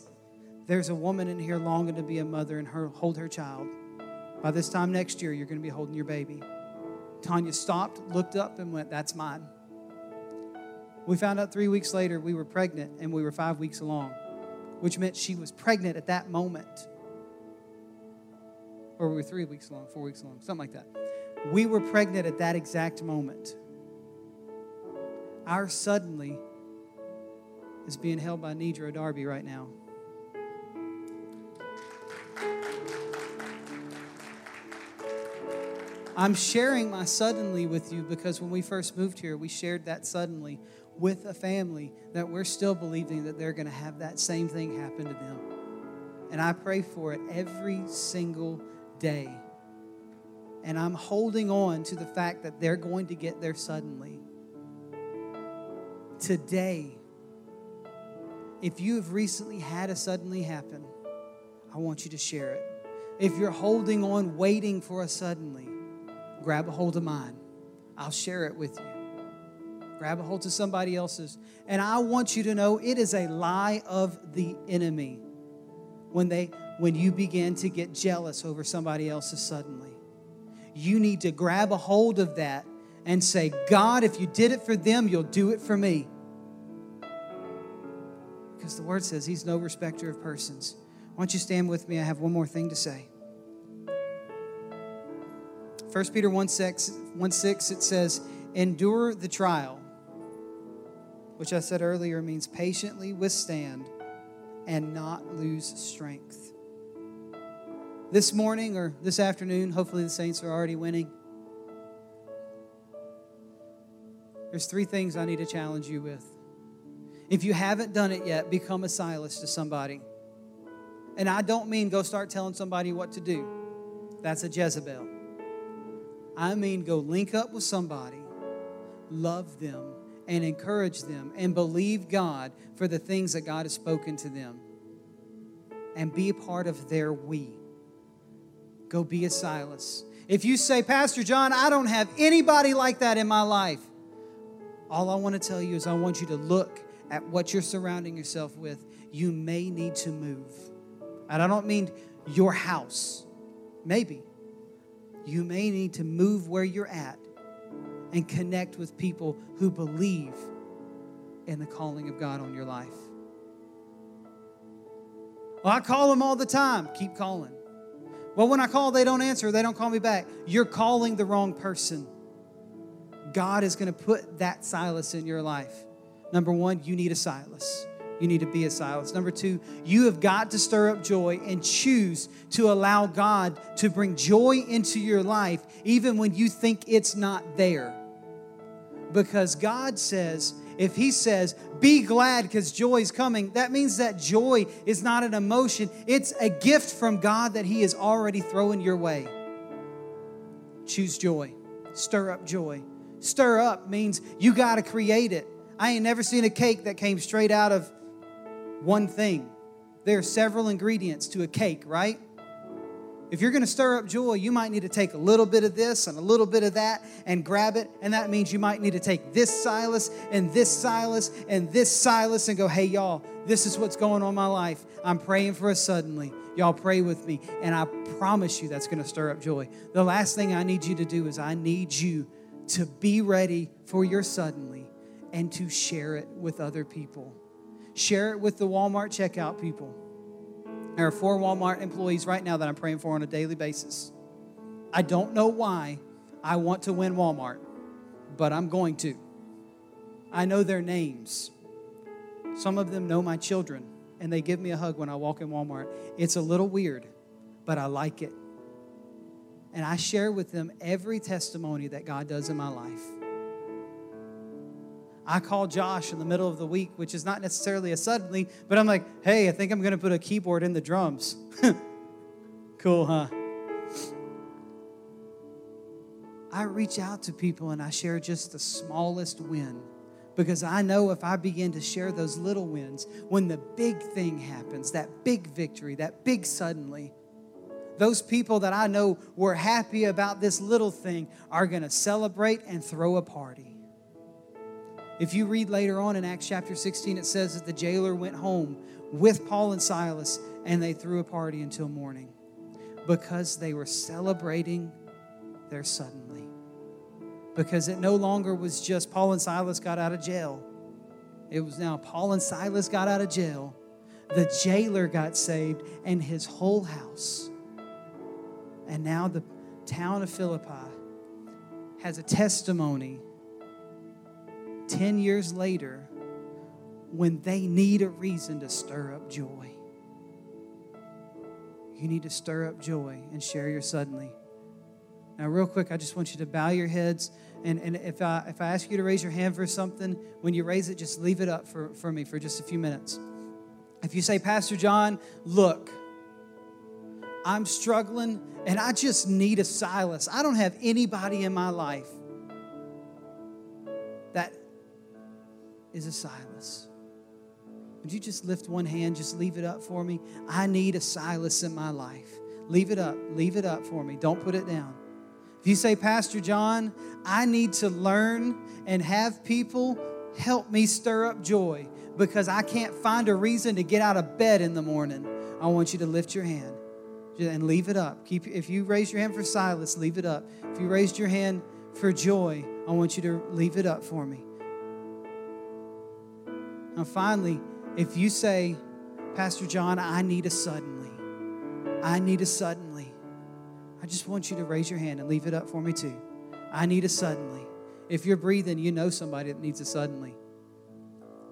there's a woman in here longing to be a mother and her hold her child. By this time next year, you're going to be holding your baby. Tanya stopped, looked up, and went, that's mine. We found out three weeks later we were pregnant, and we were five weeks along, which meant she was pregnant at that moment. Or we were three weeks along, four weeks along, something like that. We were pregnant at that exact moment. Our suddenly is being held by Nidra Darby right now. I'm sharing my suddenly with you because when we first moved here, we shared that suddenly with a family that we're still believing that they're going to have that same thing happen to them. And I pray for it every single day. And I'm holding on to the fact that they're going to get there suddenly. Today, if you have recently had a suddenly happen, I want you to share it. If you're holding on, waiting for a suddenly, grab a hold of mine. I'll share it with you. Grab a hold of somebody else's. And I want you to know it is a lie of the enemy when they, when you begin to get jealous over somebody else's suddenly. You need to grab a hold of that and say, God, if you did it for them, you'll do it for me. Because the word says he's no respecter of persons. Why don't you stand with me? I have one more thing to say. First Peter one six, it says, endure the trial, which I said earlier means patiently withstand and not lose strength. This morning or this afternoon, hopefully the saints are already winning. There's three things I need to challenge you with. If you haven't done it yet, become a Silas to somebody. And I don't mean go start telling somebody what to do. That's a Jezebel. I mean go link up with somebody, love them, and encourage them, and believe God for the things that God has spoken to them. And be a part of their we. Go be a Silas. If you say, Pastor John, I don't have anybody like that in my life. All I want to tell you is I want you to look at what you're surrounding yourself with. You may need to move. And I don't mean your house. Maybe. You may need to move where you're at and connect with people who believe in the calling of God on your life. Well, I call them all the time. Keep calling. Well, when I call, they don't answer. They don't call me back. You're calling the wrong person. God is going to put that Silas in your life. Number one, you need a Silas. You need to be a Silas. Number two, you have got to stir up joy and choose to allow God to bring joy into your life even when you think it's not there. Because God says, if he says, be glad because joy is coming, that means that joy is not an emotion. It's a gift from God that he is already throwing your way. Choose joy. Stir up joy. Stir up means you got to create it. I ain't never seen a cake that came straight out of one thing. There are several ingredients to a cake, right? If you're going to stir up joy, you might need to take a little bit of this and a little bit of that and grab it. And that means you might need to take this Silas and this Silas and this Silas and go, hey, y'all, this is what's going on in my life. I'm praying for us suddenly. Y'all pray with me. And I promise you that's going to stir up joy. The last thing I need you to do is I need you to be ready for your suddenly and to share it with other people. Share it with the Walmart checkout people. There are four Walmart employees right now that I'm praying for on a daily basis. I don't know why I want to win Walmart, but I'm going to. I know their names. Some of them know my children, and they give me a hug when I walk in Walmart. It's a little weird, but I like it. And I share with them every testimony that God does in my life. I call Josh in the middle of the week, which is not necessarily a suddenly, but I'm like, hey, I think I'm going to put a keyboard in the drums. Cool, huh? I reach out to people and I share just the smallest win, because I know if I begin to share those little wins, when the big thing happens, that big victory, that big suddenly, those people that I know were happy about this little thing are going to celebrate and throw a party. If you read later on in Acts chapter sixteen, it says that the jailer went home with Paul and Silas, and they threw a party until morning because they were celebrating their suddenly. Because it no longer was just Paul and Silas got out of jail. It was now Paul and Silas got out of jail, the jailer got saved, and his whole house. And now the town of Philippi has a testimony Ten years later, when they need a reason to stir up joy. You need to stir up joy and share your suddenly. Now, real quick, I just want you to bow your heads. And, and if I if I ask you to raise your hand for something, when you raise it, just leave it up for, for me for just a few minutes. If you say, Pastor John, look, I'm struggling and I just need a Silas. I don't have anybody in my life. That is a Silas. Would you just lift one hand? Just leave it up for me. I need a Silas in my life. Leave it up. Leave it up for me. Don't put it down. If you say, Pastor John, I need to learn and have people help me stir up joy because I can't find a reason to get out of bed in the morning, I want you to lift your hand and leave it up. Keep, if you raise your hand for Silas, leave it up. If you raised your hand for joy, I want you to leave it up for me. Now, finally, if you say, Pastor John, I need a suddenly. I need a suddenly. I just want you to raise your hand and leave it up for me too. I need a suddenly. If you're breathing, you know somebody that needs a suddenly.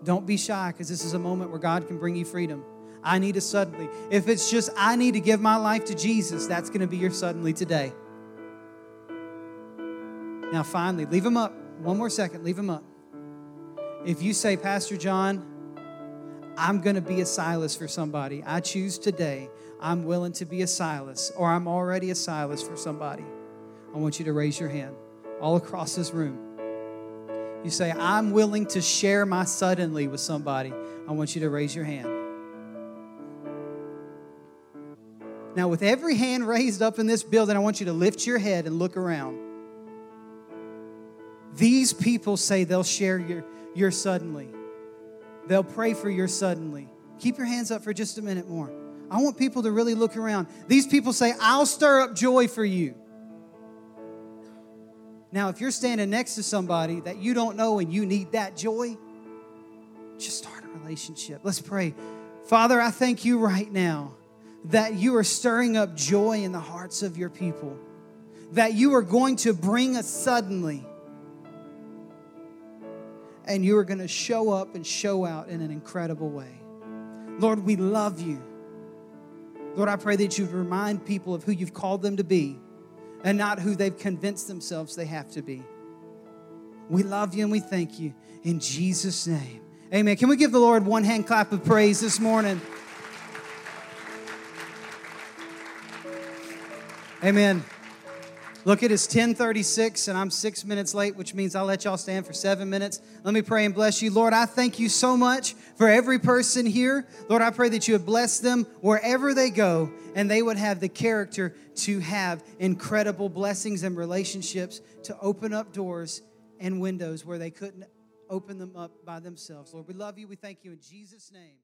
Don't be shy, because this is a moment where God can bring you freedom. I need a suddenly. If it's just, I need to give my life to Jesus, that's going to be your suddenly today. Now, finally, leave them up. One more second, leave them up. If you say, Pastor John, I'm going to be a Silas for somebody. I choose today. I'm willing to be a Silas, or I'm already a Silas for somebody. I want you to raise your hand all across this room. You say, I'm willing to share my suddenly with somebody. I want you to raise your hand. Now, with every hand raised up in this building, I want you to lift your head and look around. These people say they'll share your, your suddenly. They'll pray for your suddenly. Keep your hands up for just a minute more. I want people to really look around. These people say, I'll stir up joy for you. Now, if you're standing next to somebody that you don't know and you need that joy, just start a relationship. Let's pray. Father, I thank you right now that you are stirring up joy in the hearts of your people, that you are going to bring us suddenly. And you are going to show up and show out in an incredible way. Lord, we love you. Lord, I pray that you remind people of who you've called them to be and not who they've convinced themselves they have to be. We love you and we thank you in Jesus' name. Amen. Can we give the Lord one hand clap of praise this morning? Amen. Look, it is ten thirty-six, and I'm six minutes late, which means I'll let y'all stand for seven minutes. Let me pray and bless you. Lord, I thank you so much for every person here. Lord, I pray that you would bless them wherever they go, and they would have the character to have incredible blessings and relationships to open up doors and windows where they couldn't open them up by themselves. Lord, we love you. We thank you in Jesus' name.